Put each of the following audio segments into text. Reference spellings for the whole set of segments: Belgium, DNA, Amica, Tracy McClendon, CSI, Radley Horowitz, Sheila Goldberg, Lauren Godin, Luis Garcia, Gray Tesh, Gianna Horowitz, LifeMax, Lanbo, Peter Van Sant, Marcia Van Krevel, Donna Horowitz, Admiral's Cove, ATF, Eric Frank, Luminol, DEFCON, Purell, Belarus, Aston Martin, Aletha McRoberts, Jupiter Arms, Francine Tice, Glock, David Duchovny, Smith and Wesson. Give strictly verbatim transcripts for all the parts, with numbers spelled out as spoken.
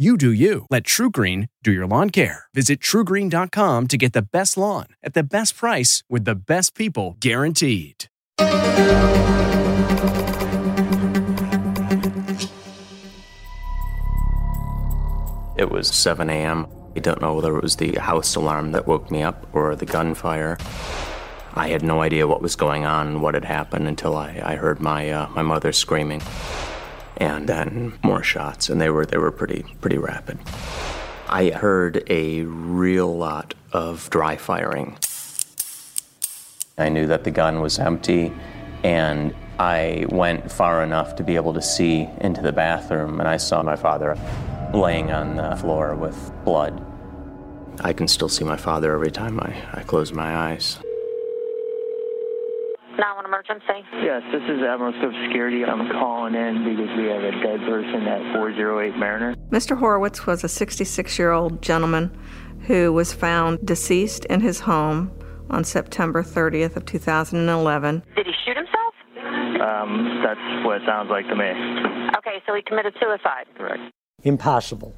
You do you. Let True Green do your lawn care. Visit true green dot com to get the best lawn at the best price with the best people guaranteed. It was seven a.m. I don't know whether it was the house alarm that woke me up or the gunfire. I had no idea what was going on and what had happened until I, I heard my uh, my mother screaming. And then more shots, and they were they were pretty pretty rapid. I heard a real lot of dry firing. I knew that the gun was empty, and I went far enough to be able to see into the bathroom, and I saw my father laying on the floor with blood. I can still see my father every time I, I close my eyes. nine one one emergency. Yes, this is Admiral's Cove Security. I'm calling in because we have a dead person at four oh eight Mariner. Mister Horowitz was a sixty-six-year-old gentleman who was found deceased in his home on September thirtieth of two thousand eleven. Did he shoot himself? Um, that's what it sounds like to me. Okay, so he committed suicide. Correct. Impossible.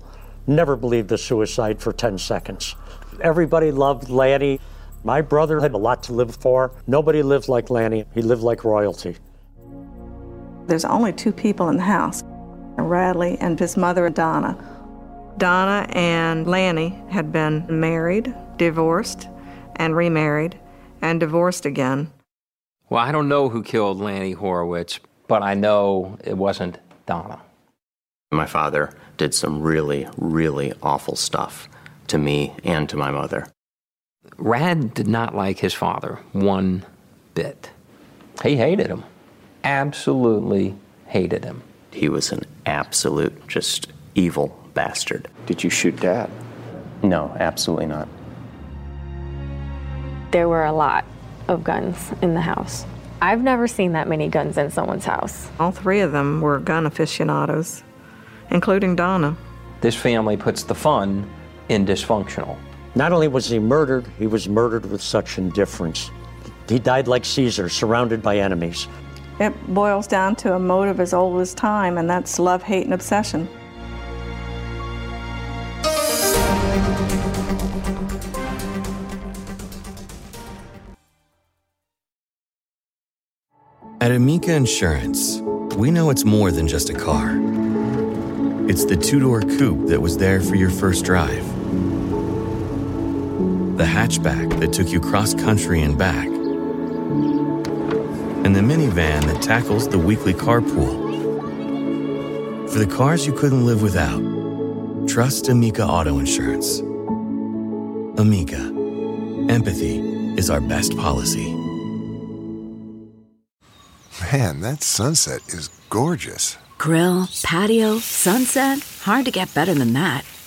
Never believed the suicide for ten seconds. Everybody loved Lanny. My brother had a lot to live for. Nobody lived like Lanny. He lived like royalty. There's only two people in the house, Radley and his mother, Donna. Donna and Lanny had been married, divorced, and remarried, and divorced again. Well, I don't know who killed Lanny Horowitz, but I know it wasn't Donna. My father did some really, really awful stuff to me and to my mother. Rad did not like his father one bit. He hated him. Absolutely hated him. He was an absolute, just evil bastard. Did you shoot Dad? No, absolutely not. There were a lot of guns in the house. I've never seen that many guns in someone's house. All three of them were gun aficionados, including Donna. This family puts the fun in dysfunctional. Not only was he murdered, he was murdered with such indifference. He died like Caesar, surrounded by enemies. It boils down to a motive as old as time, and that's love, hate, and obsession. At Amica Insurance, we know it's more than just a car. It's the two-door coupe that was there for your first drive. The hatchback that took you cross-country and back, and the minivan that tackles the weekly carpool. For the cars you couldn't live without, trust Amica Auto Insurance. Amica. Empathy is our best policy. Man, that sunset is gorgeous. Grill, patio, sunset. Hard to get better than that.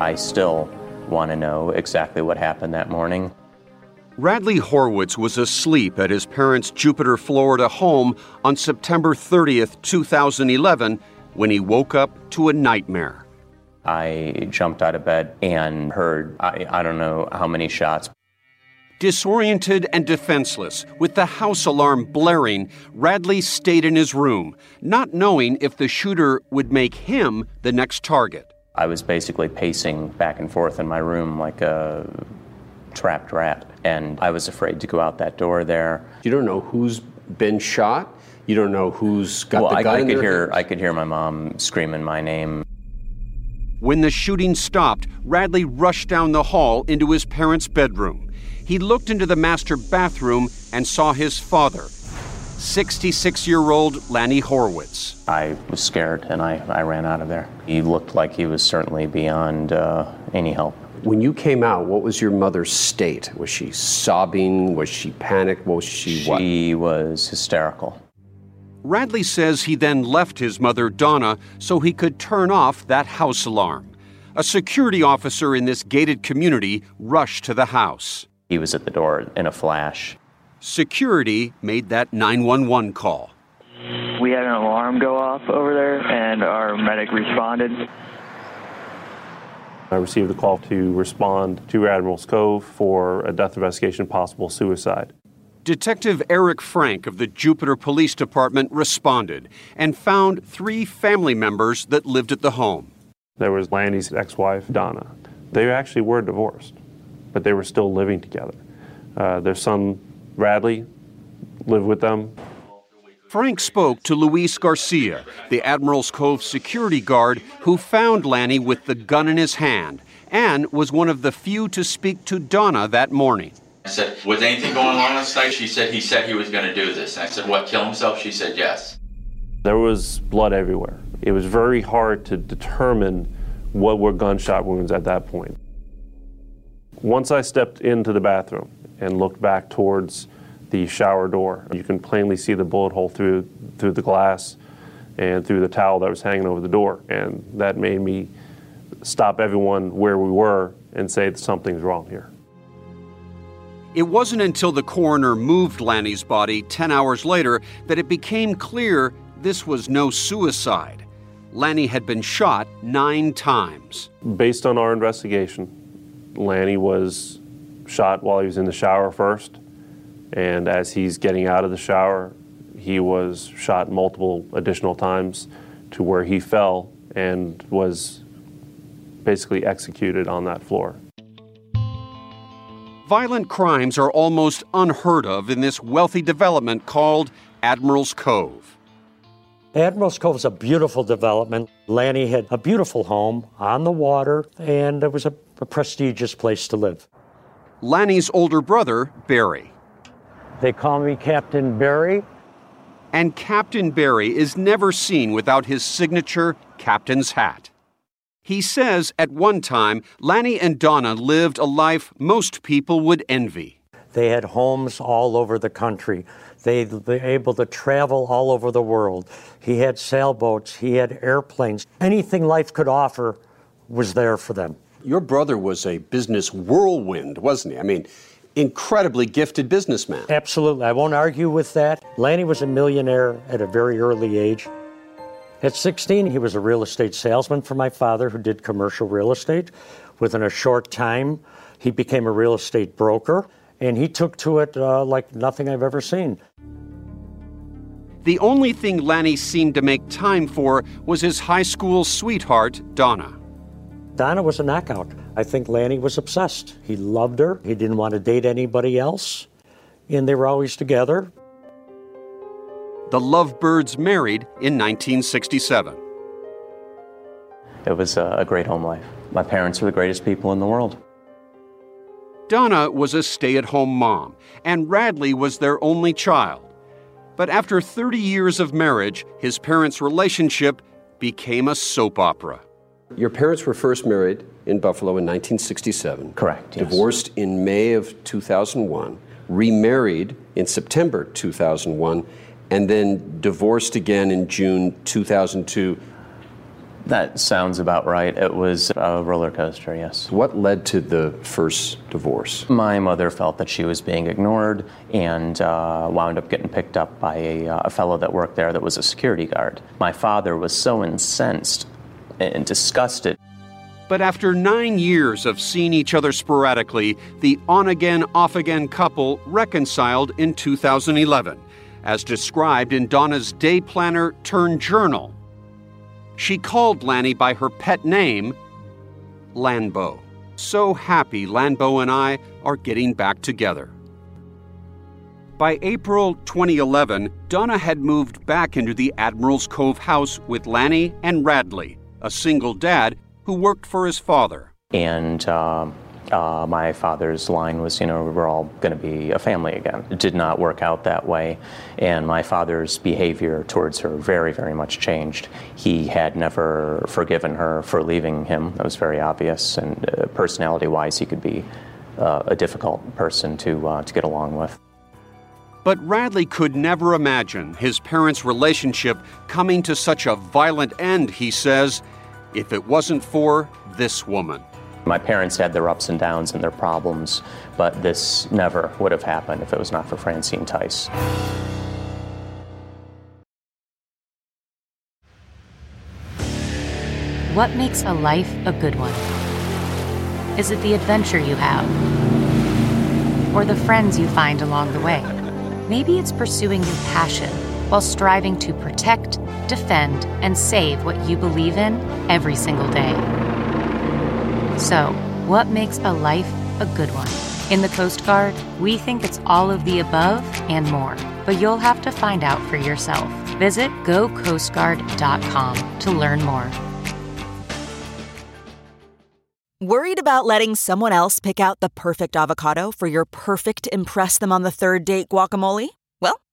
I still want to know exactly what happened that morning. Radley Horowitz was asleep at his parents' Jupiter, Florida home on September thirtieth, two thousand eleven, when he woke up to a nightmare. I jumped out of bed and heard, I, I don't know how many shots. Disoriented and defenseless, with the house alarm blaring, Radley stayed in his room, not knowing if the shooter would make him the next target. I was basically pacing back and forth in my room like a trapped rat, and I was afraid to go out that door there. You don't know who's been shot. You don't know who's got well, the I, gun I in could their hear, hands. I could hear my mom screaming my name. When the shooting stopped, Radley rushed down the hall into his parents' bedroom. He looked into the master bathroom and saw his father, sixty-six-year-old Lanny Horowitz. I was scared, and I, I ran out of there. He looked like he was certainly beyond uh, any help. When you came out, what was your mother's state? Was she sobbing? Was she panicked? Was she what? She was hysterical. Radley says he then left his mother, Donna, so he could turn off that house alarm. A security officer in this gated community rushed to the house. He was at the door in a flash. Security made that nine one one call. We had an alarm go off over there, and our medic responded. I received a call to respond to Admiral's Cove for a death investigation, possible suicide. Detective Eric Frank of the Jupiter Police Department responded and found three family members that lived at the home. There was Lanny's ex-wife, Donna. They actually were divorced, but they were still living together. Uh, their son Radley lived with them. Frank spoke to Luis Garcia, the Admiral's Cove security guard who found Lanny with the gun in his hand and was one of the few to speak to Donna that morning. I said, was anything going on last night? She said, he said he was going to do this. And I said, what, kill himself? She said, yes. There was blood everywhere. It was very hard to determine what were gunshot wounds at that point. Once I stepped into the bathroom and looked back towards the shower door, you can plainly see the bullet hole through through the glass and through the towel that was hanging over the door. And that made me stop everyone where we were and say that something's wrong here. It wasn't until the coroner moved Lanny's body ten hours later that it became clear this was no suicide. Lanny had been shot nine times. Based on our investigation, Lanny was shot while he was in the shower first, and as he's getting out of the shower, he was shot multiple additional times to where he fell and was basically executed on that floor. Violent crimes are almost unheard of in this wealthy development called Admiral's Cove. Admiral's Cove is a beautiful development. Lanny had a beautiful home on the water, and it was a, a prestigious place to live. Lanny's older brother, Barry. They call me Captain Barry. And Captain Barry is never seen without his signature captain's hat. He says at one time, Lanny and Donna lived a life most people would envy. They had homes all over the country. They were able to travel all over the world. He had sailboats, he had airplanes. Anything life could offer was there for them. Your brother was a business whirlwind, wasn't he? I mean, incredibly gifted businessman. Absolutely. I won't argue with that. Lanny was a millionaire at a very early age. At sixteen, he was a real estate salesman for my father, who did commercial real estate. Within a short time, he became a real estate broker, and he took to it uh, like nothing I've ever seen. The only thing Lanny seemed to make time for was his high school sweetheart, Donna. Donna was a knockout. I think Lanny was obsessed. He loved her. He didn't want to date anybody else. And they were always together. The lovebirds married in nineteen sixty-seven. It was a great home life. My parents were the greatest people in the world. Donna was a stay-at-home mom, and Radley was their only child. But after thirty years of marriage, his parents' relationship became a soap opera. Your parents were first married in Buffalo in nineteen sixty-seven. Correct, yes. Divorced in May of two thousand one, remarried in September two thousand one, and then divorced again in June two thousand two. That sounds about right. It was a roller coaster, yes. What led to the first divorce? My mother felt that she was being ignored and uh, wound up getting picked up by a, a fellow that worked there that was a security guard. My father was so incensed and disgusted. But after nine years of seeing each other sporadically, the on-again, off-again couple reconciled in two thousand eleven, as described in Donna's day planner turned journal. She called Lanny by her pet name, Lanbo. So happy Lanbo and I are getting back together. By April twenty eleven, Donna had moved back into the Admiral's Cove house with Lanny and Radley, a single dad who worked for his father. And uh, uh, my father's line was, you know, we're all going to be a family again. It did not work out that way. And my father's behavior towards her very, very much changed. He had never forgiven her for leaving him. That was very obvious. And uh, personality-wise, he could be uh, a difficult person to uh, to get along with. But Radley could never imagine his parents' relationship coming to such a violent end, he says, if it wasn't for this woman. My parents had their ups and downs and their problems, but this never would have happened if it was not for Francine Tice. What makes a life a good one? Is it the adventure you have? Or the friends you find along the way? Maybe it's pursuing your passion while striving to protect, defend, and save what you believe in every single day. So, what makes a life a good one? In the Coast Guard, we think it's all of the above and more, but you'll have to find out for yourself. Visit go coast guard dot com to learn more. Worried about letting someone else pick out the perfect avocado for your perfect impress-them-on-the-third-date guacamole? Well,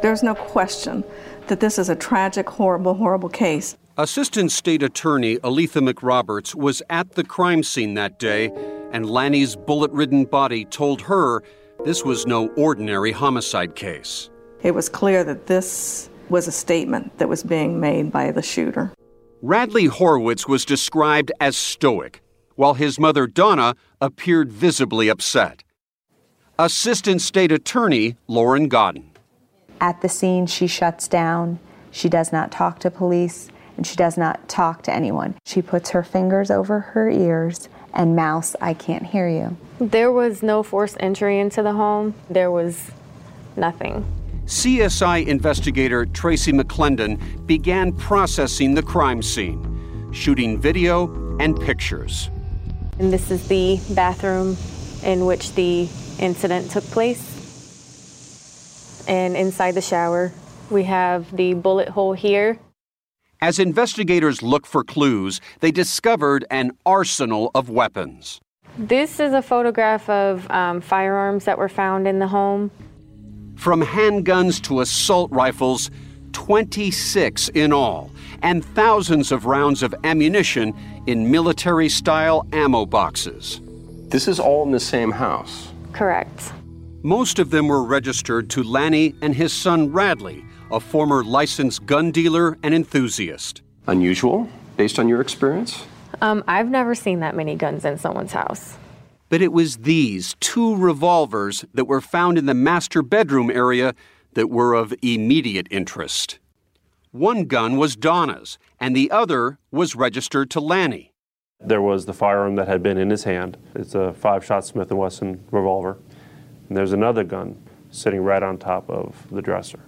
There's no question that this is a tragic, horrible, horrible case. Assistant State Attorney Aletha McRoberts was at the crime scene that day, and Lanny's bullet-ridden body told her this was no ordinary homicide case. It was clear that this was a statement that was being made by the shooter. Radley Horowitz was described as stoic, while his mother Donna appeared visibly upset. Assistant State Attorney Lauren Godin. At the scene, she shuts down. She does not talk to police. And she does not talk to anyone. She puts her fingers over her ears and mouths, "I can't hear you." There was no forced entry into the home. There was nothing. C S I investigator Tracy McClendon began processing the crime scene, shooting video and pictures. And this is the bathroom in which the incident took place. And inside the shower, we have the bullet hole here. As investigators look for clues, they discovered an arsenal of weapons. This is a photograph of um, firearms that were found in the home. From handguns to assault rifles, twenty-six in all, and thousands of rounds of ammunition in military-style ammo boxes. This is all in the same house? Correct. Most of them were registered to Lanny and his son Radley, a former licensed gun dealer and enthusiast. Unusual, based on your experience? Um, I've never seen that many guns in someone's house. but it was these two revolvers that were found in the master bedroom area that were of immediate interest. One gun was Donna's, and the other was registered to Lanny. There was the firearm that had been in his hand. It's a five-shot Smith and Wesson revolver. And there's another gun sitting right on top of the dresser.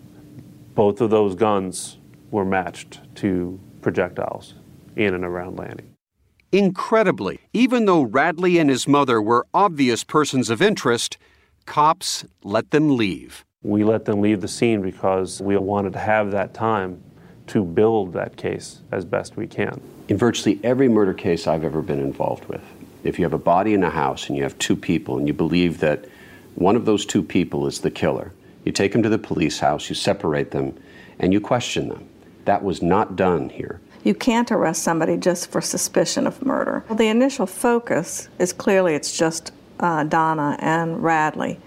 Both of those guns were matched to projectiles in and around Lanny. Incredibly, even though Radley and his mother were obvious persons of interest, cops let them leave. We let them leave the scene because we wanted to have that time to build that case as best we can. In virtually every murder case I've ever been involved with, if you have a body in a house and you have two people and you believe that one of those two people is the killer, you take them to the police house, you separate them, and you question them. That was not done here. You can't arrest somebody just for suspicion of murder. Well, the initial focus is clearly it's just uh, Donna and Radley.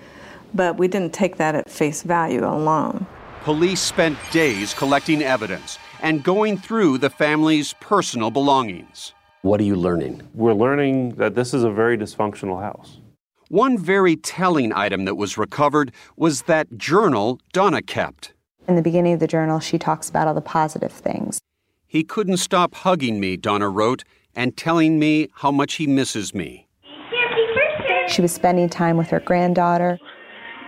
But we didn't take that at face value alone. Police spent days collecting evidence and going through the family's personal belongings. What are you learning? We're learning that this is a very dysfunctional house. One very telling item that was recovered was that journal Donna kept. In the beginning of the journal, she talks about all the positive things. He couldn't stop hugging me, Donna wrote, and telling me how much he misses me. Happy birthday. She was spending time with her granddaughter.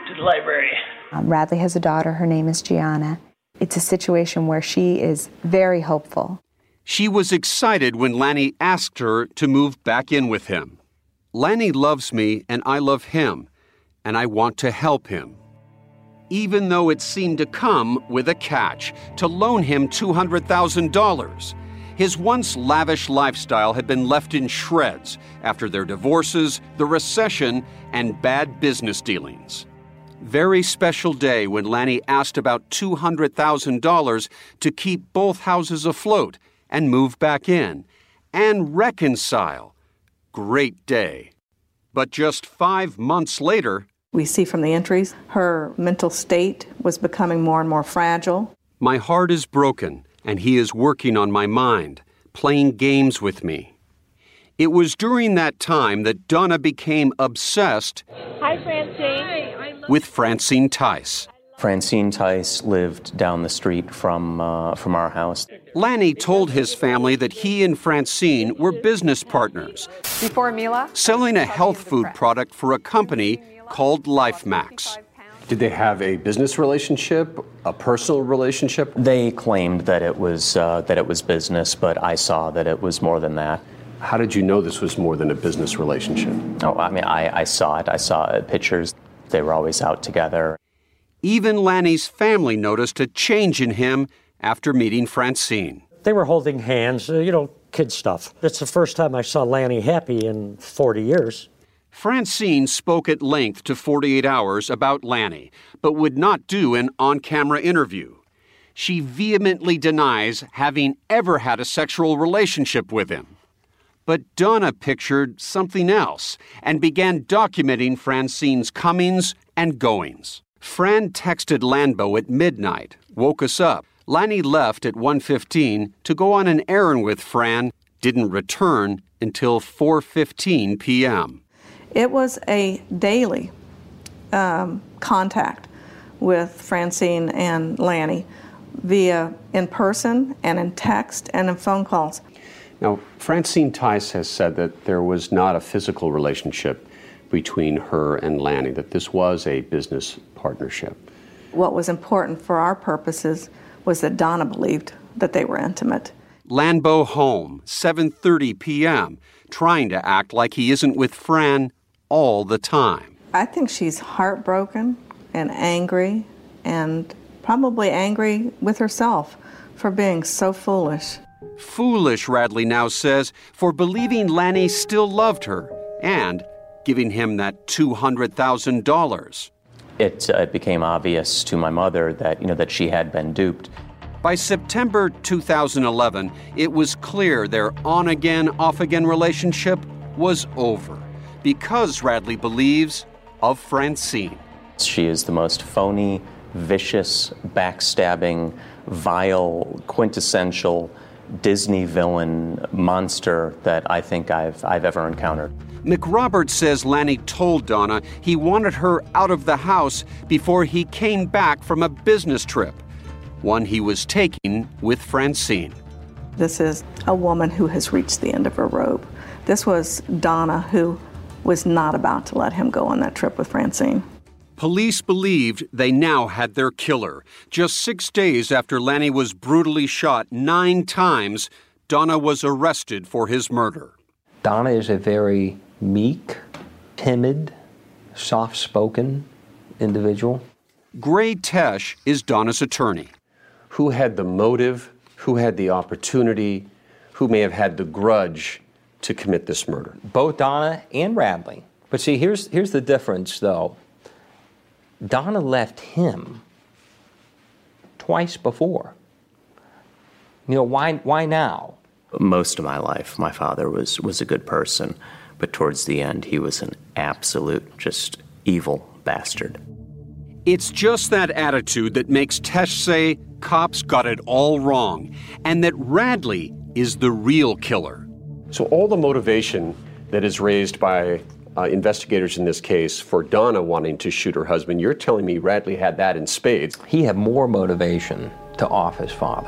To the library. Um, Radley has a daughter. Her name is Gianna. It's a situation where she is very hopeful. She was excited when Lanny asked her to move back in with him. Lanny loves me and I love him, and I want to help him. Even though it seemed to come with a catch, to loan him two hundred thousand dollars. His once lavish lifestyle had been left in shreds after their divorces, the recession, and bad business dealings. Very special day when Lanny asked about two hundred thousand dollars to keep both houses afloat and move back in and reconcile. Great day. But just five months later... We see from the entries, her mental state was becoming more and more fragile. My heart is broken, and he is working on my mind, playing games with me. It was during that time that Donna became obsessed... Hi, Francine. With Francine Tice. Francine Tice lived down the street from, uh, from our house. Lanny told his family that he and Francine were business partners. Before Mila? Selling a health food product for a company called LifeMax. Did they have a business relationship, a personal relationship? They claimed that it was, uh, that it was business, but I saw that it was more than that. How did you know this was more than a business relationship? Oh, I mean, I, I saw it. I saw uh, pictures. They were always out together. Even Lanny's family noticed a change in him after meeting Francine. They were holding hands, you know, kid stuff. It's the first time I saw Lanny happy in forty years. Francine spoke at length to forty-eight hours about Lanny, but would not do an on-camera interview. She vehemently denies having ever had a sexual relationship with him. But Donna pictured something else and began documenting Francine's comings and goings. Fran texted Landbo at midnight, woke us up. Lanny left at one fifteen to go on an errand with Fran, didn't return until four fifteen p.m. It was a daily um, contact with Francine and Lanny via in person and in text and in phone calls. Now, Francine Tice has said that there was not a physical relationship between her and Lanny, that this was a business partnership. What was important for our purposes was that Donna believed that they were intimate. Landbo home, seven thirty p.m., trying to act like he isn't with Fran all the time. I think she's heartbroken and angry and probably angry with herself for being so foolish. Foolish, Radley now says, for believing Lanny still loved her and giving him that two hundred thousand dollars. It uh, became obvious to my mother that, you know, that she had been duped. By September two thousand eleven, it was clear their on-again, off-again relationship was over because, Radley believes, of Francine. She is the most phony, vicious, backstabbing, vile, quintessential Disney villain monster that I think I've I've ever encountered. McRoberts says Lanny told Donna he wanted her out of the house before he came back from a business trip, one he was taking with Francine. This is a woman who has reached the end of her rope. This was Donna, who was not about to let him go on that trip with Francine. Police believed they now had their killer. Just six days after Lanny was brutally shot nine times, Donna was arrested for his murder. Donna is a very meek, timid, soft-spoken individual. Gray Tesh is Donna's attorney. Who had the motive, who had the opportunity, who may have had the grudge to commit this murder? Both Donna and Radley. But see, here's, here's the difference, though. Donna left him twice before. You know, why, why now? Most of my life, my father was, was a good person, but towards the end, he was an absolute, just evil bastard. It's just that attitude that makes Tesh say cops got it all wrong, and that Radley is the real killer. So all the motivation that is raised by Uh, investigators in this case for Donna wanting to shoot her husband, you're telling me Radley had that in spades. He had more motivation to off his father.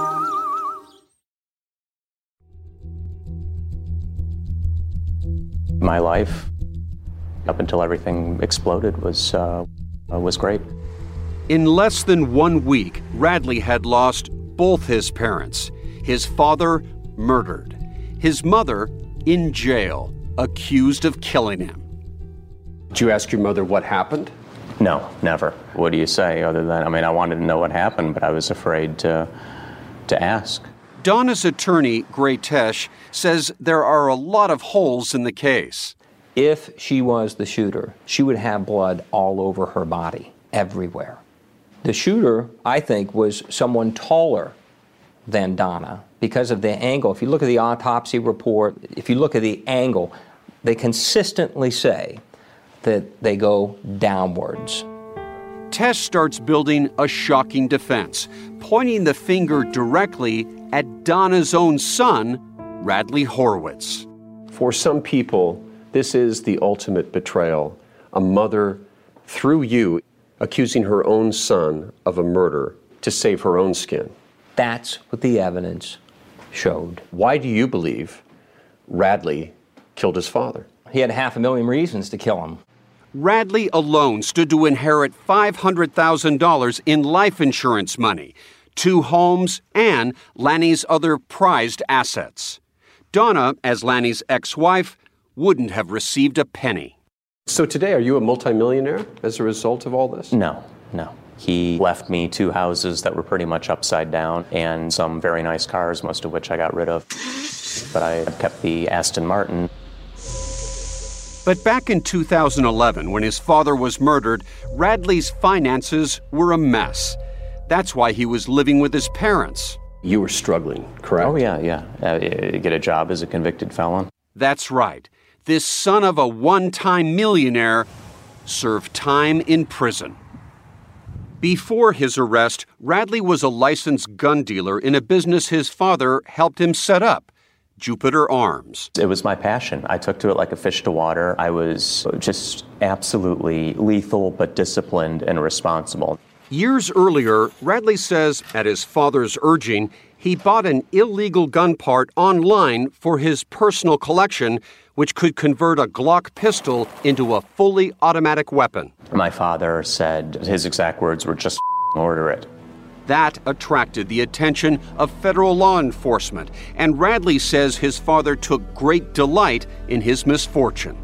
My life, up until everything exploded, was, uh, was great. In less than one week, Radley had lost both his parents. His father murdered. His mother in jail, accused of killing him. Did you ask your mother what happened? No, never. What do you say other than, I mean, I wanted to know what happened, but I was afraid to, to ask. Donna's attorney, Gray Tesh, says there are a lot of holes in the case. If she was the shooter, she would have blood all over her body, everywhere. The shooter, I think, was someone taller than Donna because of the angle. If you look at the autopsy report, if you look at the angle, they consistently say that they go downwards. Tesh starts building a shocking defense, pointing the finger directly at Donna's own son, Radley Horowitz. For some people, this is the ultimate betrayal. A mother, through you, accusing her own son of a murder to save her own skin. That's what the evidence showed. Why do you believe Radley killed his father? He had half a million reasons to kill him. Radley alone stood to inherit five hundred thousand dollars in life insurance money, two homes, and Lanny's other prized assets. Donna, as Lanny's ex-wife, wouldn't have received a penny. So today, are you a multimillionaire as a result of all this? No, no. He left me two houses that were pretty much upside down and some very nice cars, most of which I got rid of. But I kept the Aston Martin. But back in two thousand eleven, when his father was murdered, Radley's finances were a mess. That's why he was living with his parents. You were struggling, correct? Oh, yeah, yeah. Uh, get a job as a convicted felon. That's right. This son of a one-time millionaire served time in prison. Before his arrest, Radley was a licensed gun dealer in a business his father helped him set up, Jupiter Arms. It was my passion. I took to it like a fish to water. I was just absolutely lethal, but disciplined and responsible. Years earlier, Radley says, at his father's urging, he bought an illegal gun part online for his personal collection, which could convert a Glock pistol into a fully automatic weapon. My father said his exact words were, just order it. That attracted the attention of federal law enforcement, and Radley says his father took great delight in his misfortune.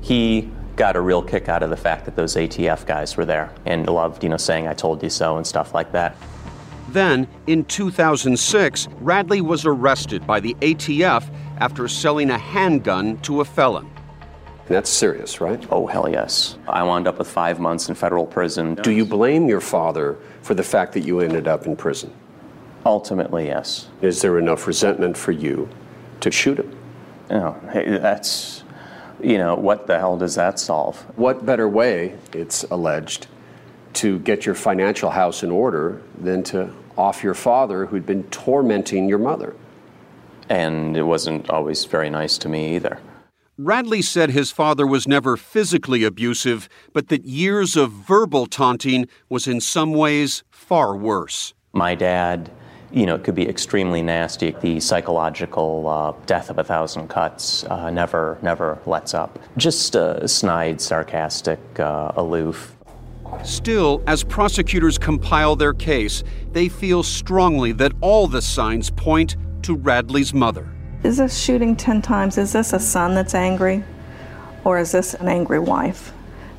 He got a real kick out of the fact that those A T F guys were there and loved, you know, saying, I told you so and stuff like that. Then, in two thousand six, Radley was arrested by the A T F after selling a handgun to a felon. And that's serious, right? Oh, hell yes. I wound up with five months in federal prison. Do you blame your father for the fact that you ended up in prison? Ultimately, yes. Is there enough resentment for you to shoot him? No, hey, that's, you know, what the hell does that solve? What better way, it's alleged, to get your financial house in order than to off your father who'd been tormenting your mother? And it wasn't always very nice to me either. Radley said his father was never physically abusive, but that years of verbal taunting was in some ways far worse. My dad, you know, could be extremely nasty. The psychological uh, death of a thousand cuts uh, never, never lets up. Just uh, snide, sarcastic, uh, aloof. Still, as prosecutors compile their case, they feel strongly that all the signs point to Radley's mother. Is this shooting ten times? Is this a son that's angry? Or is this an angry wife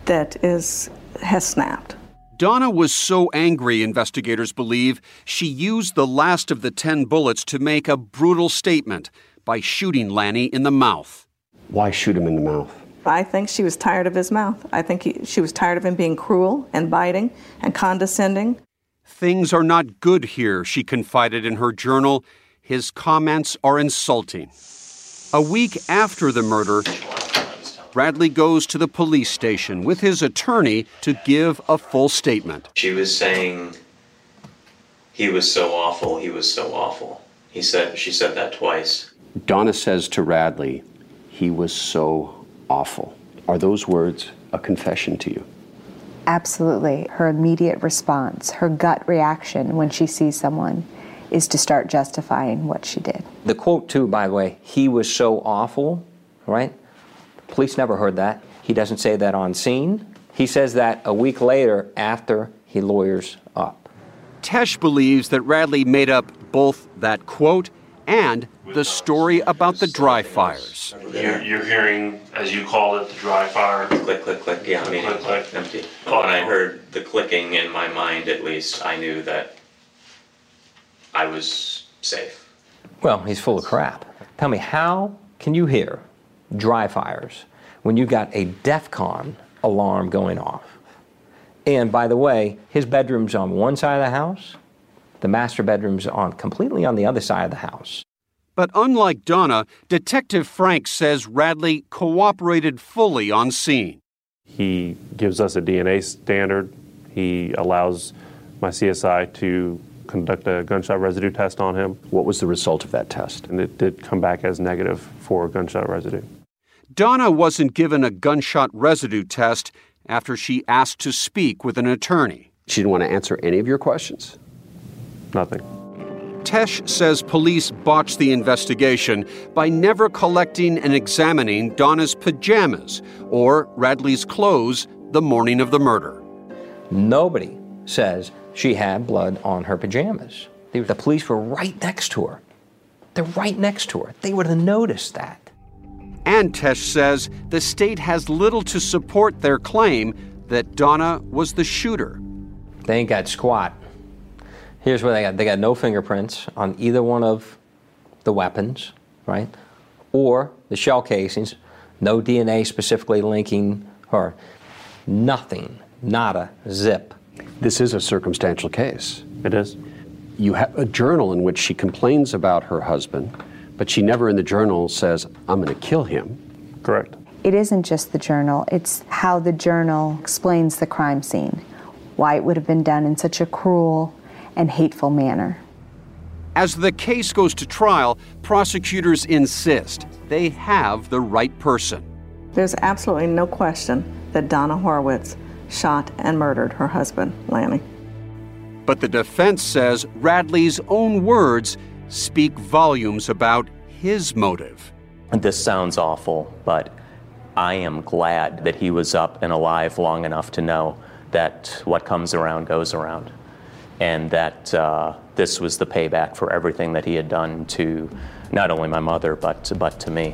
that is has snapped? Donna was so angry, investigators believe, she used the last of the ten bullets to make a brutal statement by shooting Lanny in the mouth. Why shoot him in the mouth? I think she was tired of his mouth. I think he, she was tired of him being cruel and biting and condescending. Things are not good here, she confided in her journal. His comments are insulting. A week after the murder, Radley goes to the police station with his attorney to give a full statement. She was saying, he was so awful, he was so awful. He said, she said that twice. Donna says to Radley, he was so awful. Awful. Are those words a confession to you? Absolutely. Her immediate response, her gut reaction when she sees someone is to start justifying what she did. The quote too, by the way, he was so awful, right? The police never heard that. He doesn't say that on scene. He says that a week later after he lawyers up. Tesh believes that Radley made up both that quote and the story about the dry fires. You're, you're hearing, as you call it, the dry fire. Click, click, click, yeah, I mean, click, click. Empty. When I heard the clicking in my mind, at least, I knew that I was safe. Well, he's full of crap. Tell me, how can you hear dry fires when you've got a DEFCON alarm going off? And by the way, his bedroom's on one side of the house. The master bedroom's on completely on the other side of the house. But unlike Donna, Detective Frank says Radley cooperated fully on scene. He gives us a D N A standard. He allows my C S I to conduct a gunshot residue test on him. What was the result of that test? And it did come back as negative for gunshot residue. Donna wasn't given a gunshot residue test after she asked to speak with an attorney. She didn't want to answer any of your questions? Nothing. Tesh says police botched the investigation by never collecting and examining Donna's pajamas or Radley's clothes the morning of the murder. Nobody says she had blood on her pajamas. The police were right next to her. They're right next to her. They would have noticed that. And Tesh says the state has little to support their claim that Donna was the shooter. They ain't got squat. Here's what they got. They got no fingerprints on either one of the weapons, right? Or the shell casings, no D N A specifically linking her. Nothing, nada, zip. This is a circumstantial case. It is. You have a journal in which she complains about her husband, but she never in the journal says, I'm going to kill him. Correct. It isn't just the journal. It's how the journal explains the crime scene, why it would have been done in such a cruel and hateful manner. As the case goes to trial, prosecutors insist they have the right person. There's absolutely no question that Donna Horowitz shot and murdered her husband, Lanny. But the defense says Radley's own words speak volumes about his motive. This sounds awful, but I am glad that he was up and alive long enough to know that what comes around goes around, and that uh, this was the payback for everything that he had done to not only my mother, but, but to me.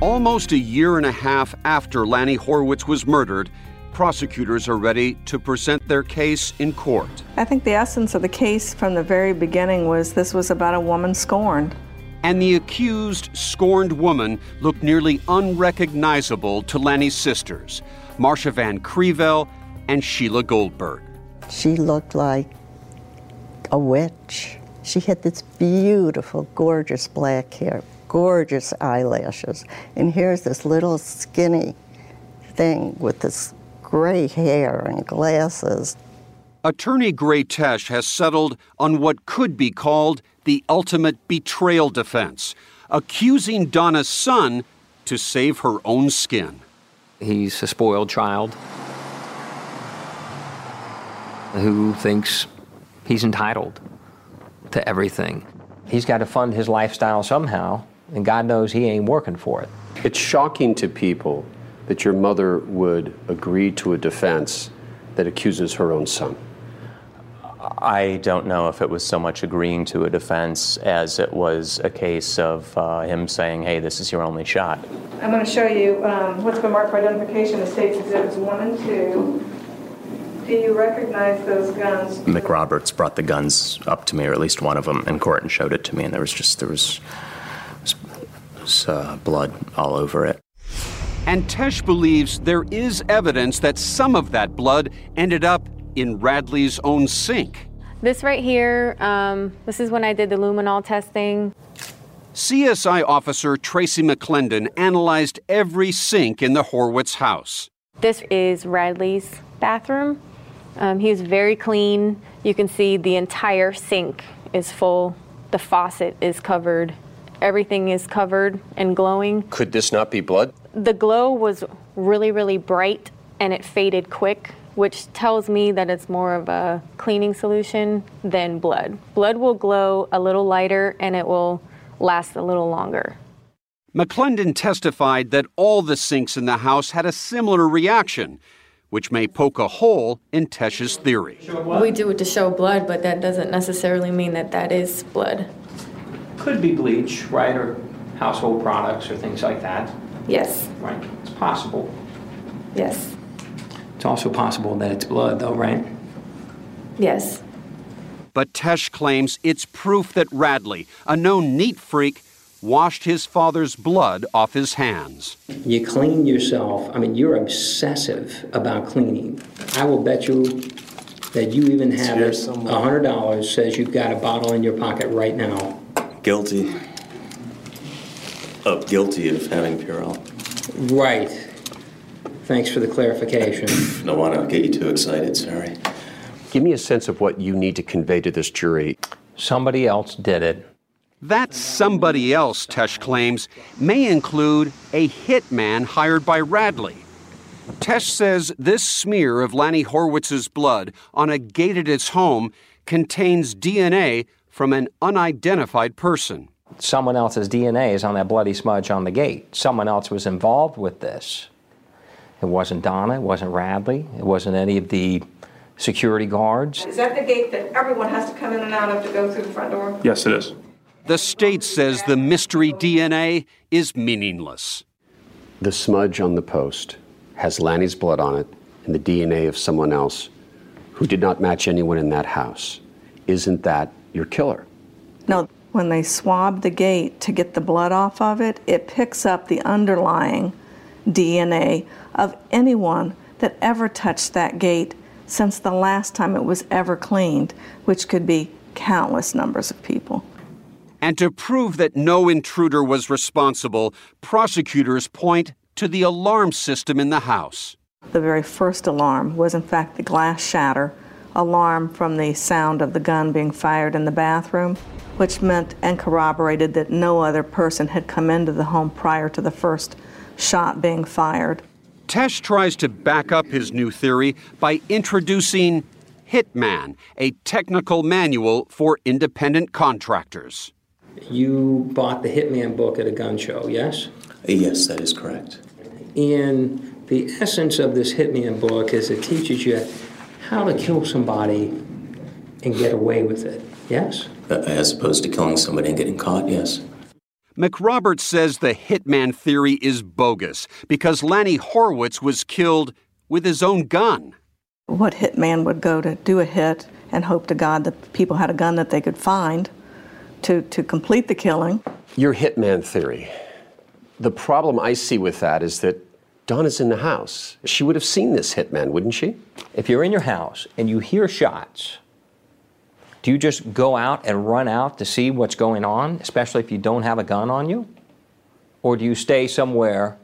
Almost a year and a half after Lanny Horowitz was murdered, prosecutors are ready to present their case in court. I think the essence of the case from the very beginning was this was about a woman scorned. And the accused, scorned woman looked nearly unrecognizable to Lanny's sisters, Marcia Van Krevel and Sheila Goldberg. She looked like a witch. She had this beautiful, gorgeous black hair, gorgeous eyelashes, and here's this little skinny thing with this gray hair and glasses. Attorney Gray Tesh has settled on what could be called the ultimate betrayal defense, accusing Donna's son to save her own skin. He's a spoiled child who thinks he's entitled to everything. He's got to fund his lifestyle somehow. And God knows he ain't working for it. It's shocking to people that your mother would agree to a defense that accuses her own son. I don't know if it was so much agreeing to a defense as it was a case of uh, him saying, hey, this is your only shot. I'm going to show you um, what's been marked for identification as States Exhibits one and two. Do you recognize those guns? McRoberts brought the guns up to me, or at least one of them, in court and showed it to me, and there was just, there was... Uh, blood all over it. And Tesh believes there is evidence that some of that blood ended up in Radley's own sink. This right here, um, this is when I did the luminol testing. C S I officer Tracy McClendon analyzed every sink in the Horowitz house. This is Radley's bathroom. Um, he was very clean. You can see the entire sink is full. The faucet is covered. Everything is covered and glowing. Could this not be blood? The glow was really, really bright, and it faded quick, which tells me that it's more of a cleaning solution than blood. Blood will glow a little lighter, and it will last a little longer. McClendon testified that all the sinks in the house had a similar reaction, which may poke a hole in Tesh's theory. We do it to show blood, but that doesn't necessarily mean that that is blood. Could be bleach, right, or household products or things like that. Yes. Right, it's possible. Yes. It's also possible that it's blood, though, right? Yes. But Tesh claims it's proof that Radley, a known neat freak, washed his father's blood off his hands. You clean yourself. I mean, you're obsessive about cleaning. I will bet you that you even have it. one hundred dollars says you've got a bottle in your pocket right now. Guilty of guilty of having Purell. Right. Thanks for the clarification. Don't want to get you too excited, sorry. Give me a sense of what you need to convey to this jury. Somebody else did it. That somebody else, Tesh claims, may include a hitman hired by Radley. Tesh says this smear of Lanny Horowitz's blood on a gate at his home contains D N A from an unidentified person. Someone else's D N A is on that bloody smudge on the gate. Someone else was involved with this. It wasn't Donna, it wasn't Radley, it wasn't any of the security guards. Is that the gate that everyone has to come in and out of to go through the front door? Yes, it is. The state says the mystery D N A is meaningless. The smudge on the post has Lanny's blood on it and the D N A of someone else who did not match anyone in that house. Isn't that your killer? No. When they swab the gate to get the blood off of it, it picks up the underlying D N A of anyone that ever touched that gate since the last time it was ever cleaned, which could be countless numbers of people. And to prove that no intruder was responsible, prosecutors point to the alarm system in the house. The very first alarm was, in fact, the glass shatter alarm from the sound of the gun being fired in the bathroom, which meant and corroborated that no other person had come into the home prior to the first shot being fired. Tesh tries to back up his new theory by introducing Hitman, a technical manual for independent contractors. You bought the Hitman book at a gun show, yes? Yes, that is correct. And the essence of this Hitman book is it teaches you how to kill somebody and get away with it, yes? As opposed to killing somebody and getting caught, yes. McRoberts says the hitman theory is bogus because Lanny Horowitz was killed with his own gun. What hitman would go to do a hit and hope to God that people had a gun that they could find to, to complete the killing? Your hitman theory. The problem I see with that is that Donna's in the house. She would have seen this hitman, wouldn't she? If you're in your house and you hear shots, do you just go out and run out to see what's going on, especially if you don't have a gun on you? Or do you stay somewhere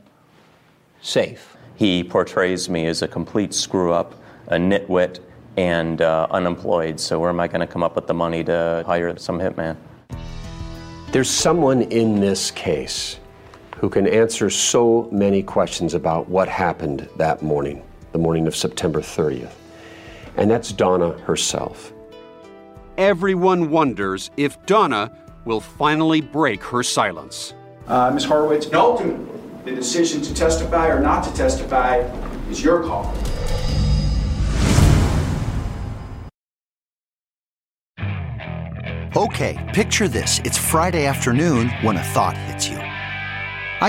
safe? He portrays me as a complete screw-up, a nitwit, and uh, unemployed, so where am I going to come up with the money to hire some hitman? There's someone in this case who can answer so many questions about what happened that morning, the morning of September thirtieth, and that's Donna herself. Everyone wonders if Donna will finally break her silence. Uh, Miz Horowitz, and ultimately, the decision to testify or not to testify is your call. Okay, picture this. It's Friday afternoon when a thought hits you. I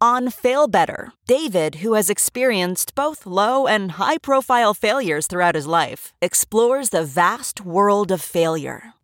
On Fail Better, David, who has experienced both low and high-profile failures throughout his life, explores the vast world of failure,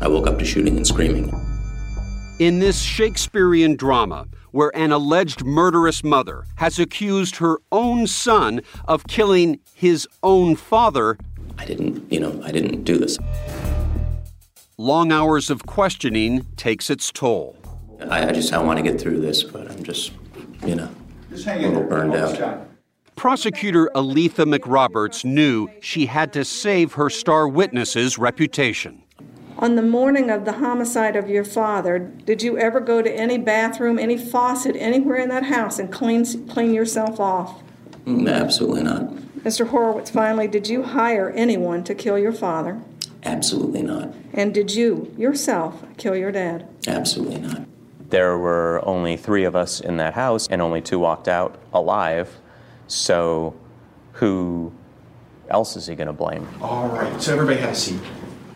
I woke up to shooting and screaming. In this Shakespearean drama, where an alleged murderous mother has accused her own son of killing his own father. I didn't, you know, I didn't do this. Long hours of questioning takes its toll. I, I just, I want to get through this, but I'm just, you know, just a little burned out. Prosecutor Aletha McRoberts knew she had to save her star witness's reputation. On the morning of the homicide of your father, did you ever go to any bathroom, any faucet, anywhere in that house and clean clean yourself off? Absolutely not. Mister Horowitz, finally, did you hire anyone to kill your father? Absolutely not. And did you yourself kill your dad? Absolutely not. There were only three of us in that house, and only two walked out alive. So who else is he going to blame? All right, so everybody had a seat.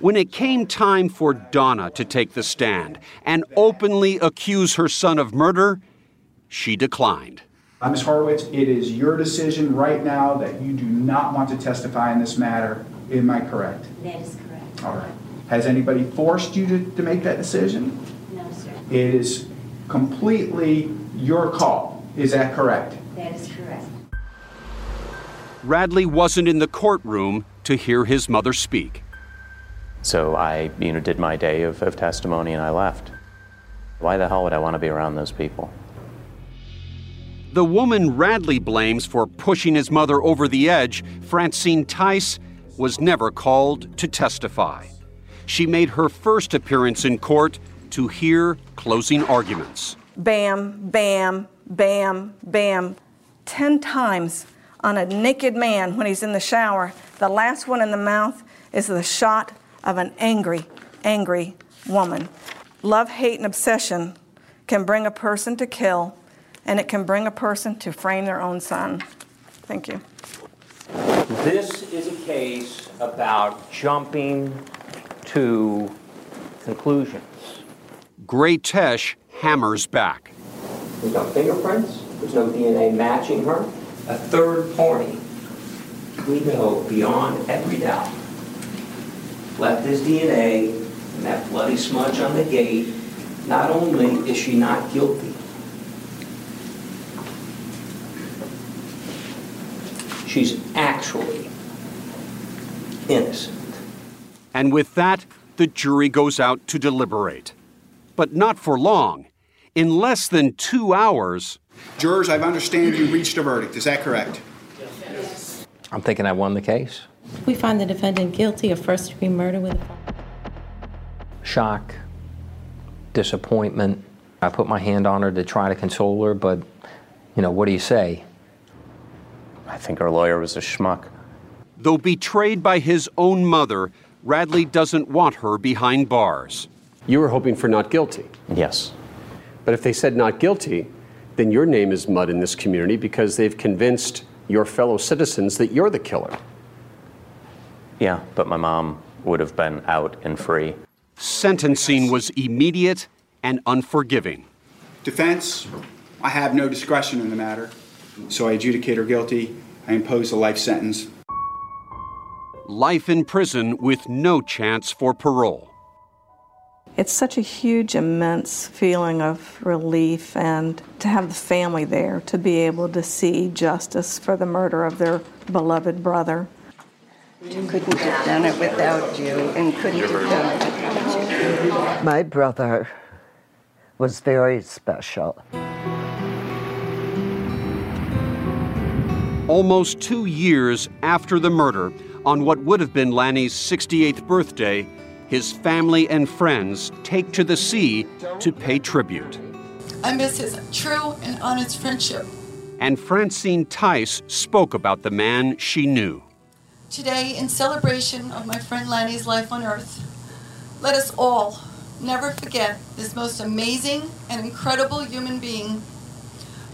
When it came time for Donna to take the stand and openly accuse her son of murder, she declined. Miz Horowitz, it is your decision right now that you do not want to testify in this matter. Am I correct? That is correct. All right. Has anybody forced you to, to make that decision? No, sir. It is completely your call. Is that correct? That is correct. Radley wasn't in the courtroom to hear his mother speak. So I, you know, did my day of, of testimony and I left. Why the hell would I want to be around those people? The woman Radley blames for pushing his mother over the edge, Francine Tice, was never called to testify. She made her first appearance in court to hear closing arguments. Bam, bam, bam, bam. Ten times on a naked man when he's in the shower. The last one in the mouth is the shot of an angry, angry woman. Love, hate, and obsession can bring a person to kill, and it can bring a person to frame their own son. Thank you. This is a case about jumping to conclusions. Gray Tesh hammers back. There's no fingerprints. There's no D N A matching her. A third party, we know beyond every doubt, left his D N A and that bloody smudge on the gate. Not only is she not guilty, she's actually innocent. And with that, the jury goes out to deliberate. But not for long. In less than two hours... Jurors, I understand you reached a verdict. Is that correct? Yes. I'm thinking I won the case. We find the defendant guilty of first-degree murder with a... Shock, disappointment. I put my hand on her to try to console her, but, you know, what do you say? I think our lawyer was a schmuck. Though betrayed by his own mother, Radley doesn't want her behind bars. You were hoping for not guilty. Yes. But if they said not guilty, then your name is mud in this community because they've convinced your fellow citizens that you're the killer. Yeah, but my mom would have been out and free. Sentencing was immediate and unforgiving. Defense, I have no discretion in the matter. So I adjudicate her guilty. I impose a life sentence. Life in prison with no chance for parole. It's such a huge, immense feeling of relief, and to have the family there, to be able to see justice for the murder of their beloved brother. We couldn't have done it without you, and couldn't have done it without you. My brother was very special. Almost two years after the murder, on what would have been Lanny's sixty-eighth birthday, his family and friends take to the sea to pay tribute. I miss his true and honest friendship. And Francine Tice spoke about the man she knew. Today, in celebration of my friend Lanny's life on Earth, let us all never forget this most amazing and incredible human being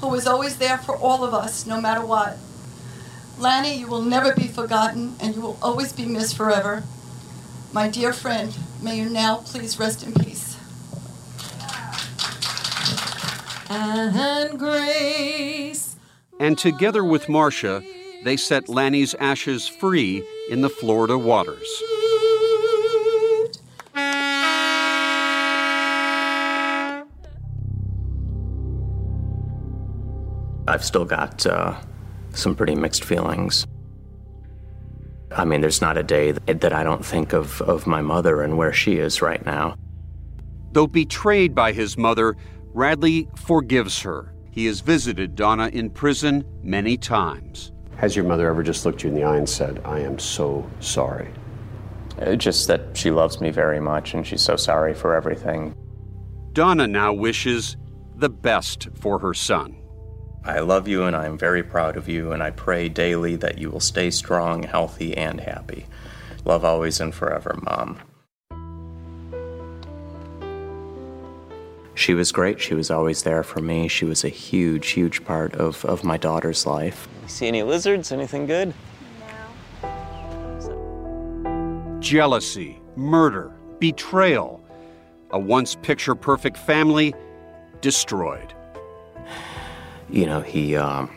who was always there for all of us, no matter what. Lanny, you will never be forgotten, and you will always be missed forever. My dear friend, may you now please rest in peace. And grace. And together with Marcia, they set Lanny's ashes free in the Florida waters. I've still got... Uh... some pretty mixed feelings. I mean, there's not a day that, that I don't think of, of my mother and where she is right now. Though betrayed by his mother, Radley forgives her. He has visited Donna in prison many times. Has your mother ever just looked you in the eye and said, I am so sorry? It's just that she loves me very much and she's so sorry for everything. Donna now wishes the best for her son. I love you and I am very proud of you, and I pray daily that you will stay strong, healthy, and happy. Love always and forever, Mom. She was great. She was always there for me. She was a huge, huge part of, of my daughter's life. You see any lizards? Anything good? No. jealousy, murder, betrayal. A once picture-perfect family destroyed. You know, he um,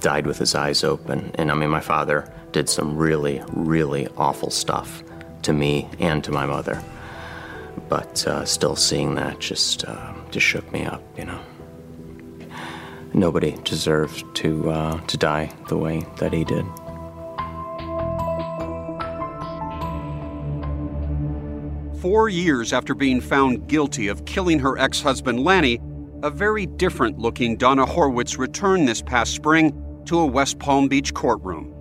died with his eyes open. And I mean, my father did some really, really awful stuff to me and to my mother. But uh, still seeing that just, uh, just shook me up, you know. Nobody deserved to, uh, to die the way that he did. Four years after being found guilty of killing her ex-husband Lanny, a very different-looking Donna Horowitz returned this past spring to a West Palm Beach courtroom.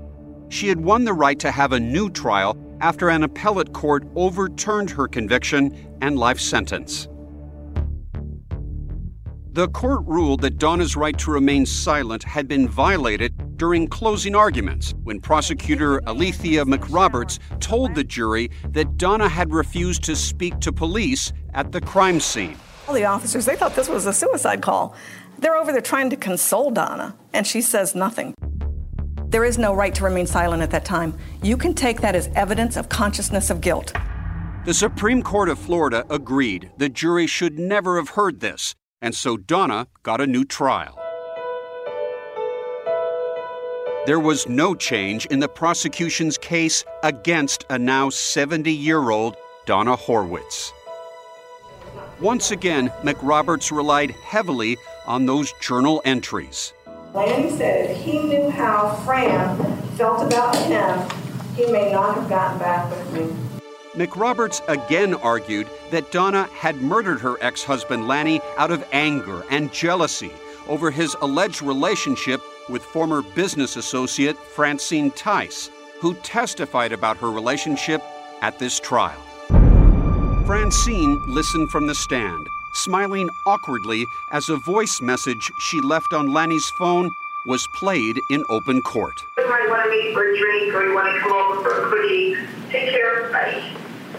She had won the right to have a new trial after an appellate court overturned her conviction and life sentence. The court ruled that Donna's right to remain silent had been violated during closing arguments when prosecutor Aletha McRoberts told the jury that Donna had refused to speak to police at the crime scene. All the officers, they thought this was a suicide call. They're over there trying to console Donna, and she says nothing. There is no right to remain silent at that time. You can take that as evidence of consciousness of guilt. The Supreme Court of Florida agreed the jury should never have heard this. And so Donna got a new trial. There was no change in the prosecution's case against a now seventy-year-old Donna Horowitz. Once again, McRoberts relied heavily on those journal entries. Lanny said if he knew how Fran felt about him, he may not have gotten back with me. McRoberts again argued that Donna had murdered her ex-husband Lanny out of anger and jealousy over his alleged relationship with former business associate Francine Tice, who testified about her relationship at this trial. Francine listened from the stand, smiling awkwardly as a voice message she left on Lanny's phone was played in open court. If I want to meet for a drink or you want to come over for a cookie, take care, bye.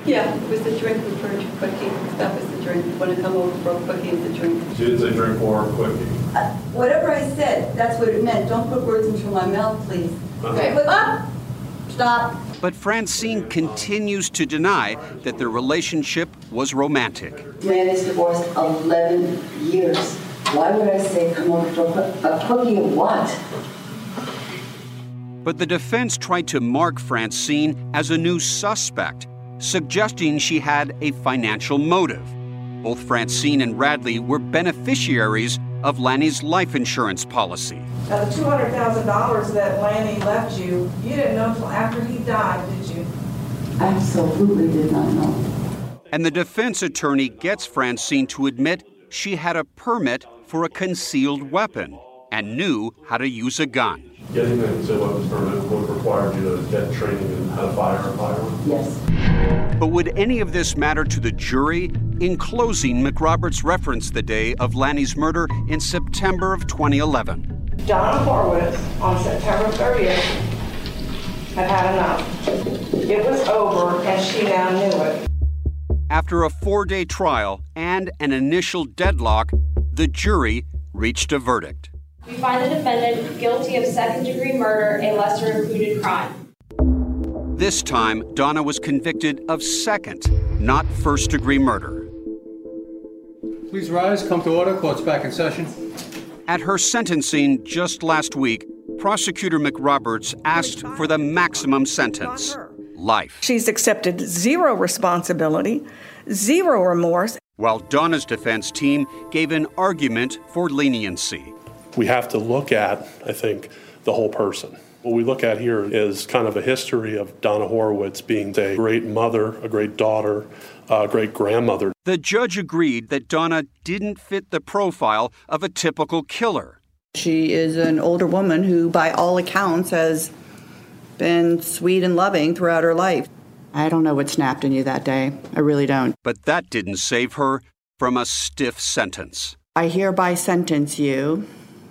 Yeah, it was the drink referred to cookie. That was the drink. Want to come over for a cookie and the drink. She didn't say drink or cookie. Uh, whatever I said, that's what it meant. Don't put words into my mouth, please. Okay. But, ah, stop. But Francine continues to deny that their relationship was romantic. Man is divorced eleven years. Why would I say come over for a cookie or what? But the defense tried to mark Francine as a new suspect, suggesting she had a financial motive. Both Francine and Radley were beneficiaries of Lanny's life insurance policy. Now the two hundred thousand dollars that Lanny left you, you didn't know until after he died, did you? Absolutely did not know. And the defense attorney gets Francine to admit she had a permit for a concealed weapon and knew how to use a gun. Getting the concealed weapons permit would require you to get training in how to fire a firearm. Yes. But would any of this matter to the jury? In closing, McRoberts referenced the day of Lanny's murder in September of twenty eleven. Donna Horowitz, on September thirtieth, had had enough. It was over, and she now knew it. After a four-day trial and an initial deadlock, the jury reached a verdict. We find the defendant guilty of second-degree murder, a lesser-included crime. This time, Donna was convicted of second, not first-degree murder. Please rise, come to order, court's back in session. At her sentencing just last week, prosecutor McRoberts asked for the maximum sentence, life. She's accepted zero responsibility, zero remorse. While Donna's defense team gave an argument for leniency. We have to look at, I think, the whole person. What we look at here is kind of a history of Donna Horowitz being a great mother, a great daughter, a great grandmother. The judge agreed that Donna didn't fit the profile of a typical killer. She is an older woman who, by all accounts, has been sweet and loving throughout her life. I don't know what snapped in you that day. I really don't. But that didn't save her from a stiff sentence. I hereby sentence you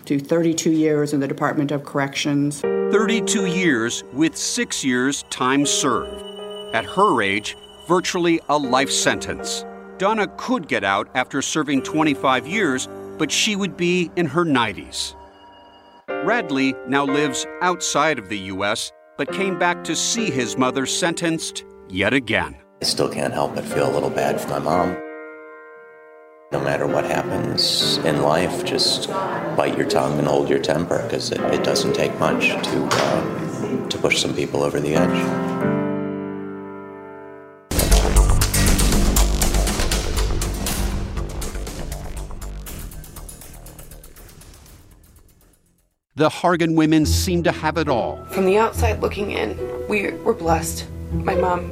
to thirty-two years in the Department of Corrections. thirty-two years with six years time served. At her age, virtually a life sentence. Donna could get out after serving twenty-five years, but she would be in her nineties. Radley now lives outside of the U S but came back to see his mother sentenced yet again. I still can't help but feel a little bad for my mom. No matter what happens in life, just bite your tongue and hold your temper, because it, it doesn't take much to, uh, to push some people over the edge. The Hargan women seem to have it all. From the outside looking in, we were blessed. My mom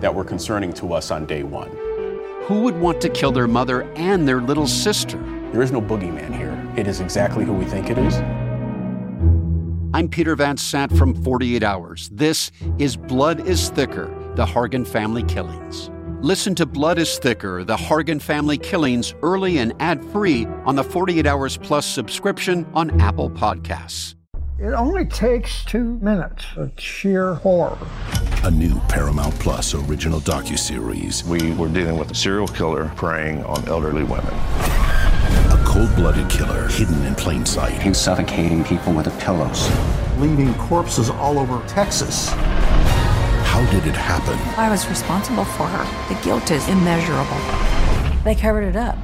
that were concerning to us on day one. Who would want to kill their mother and their little sister? There is no boogeyman here. It is exactly who we think it is. I'm Peter Van Sant from forty-eight hours. This is Blood is Thicker, the Hargan Family Killings. Listen to Blood is Thicker, the Hargan Family Killings, early and ad-free on the forty-eight hours Plus subscription on Apple Podcasts. It only takes two minutes of sheer horror. A new Paramount Plus original docuseries. We were dealing with a serial killer preying on elderly women. A cold-blooded killer hidden in plain sight. He was suffocating people with pillows. Leaving corpses all over Texas. How did it happen? I was responsible for her. The guilt is immeasurable. They covered it up.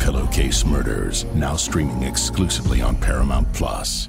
Pillowcase Murders, now streaming exclusively on Paramount Plus.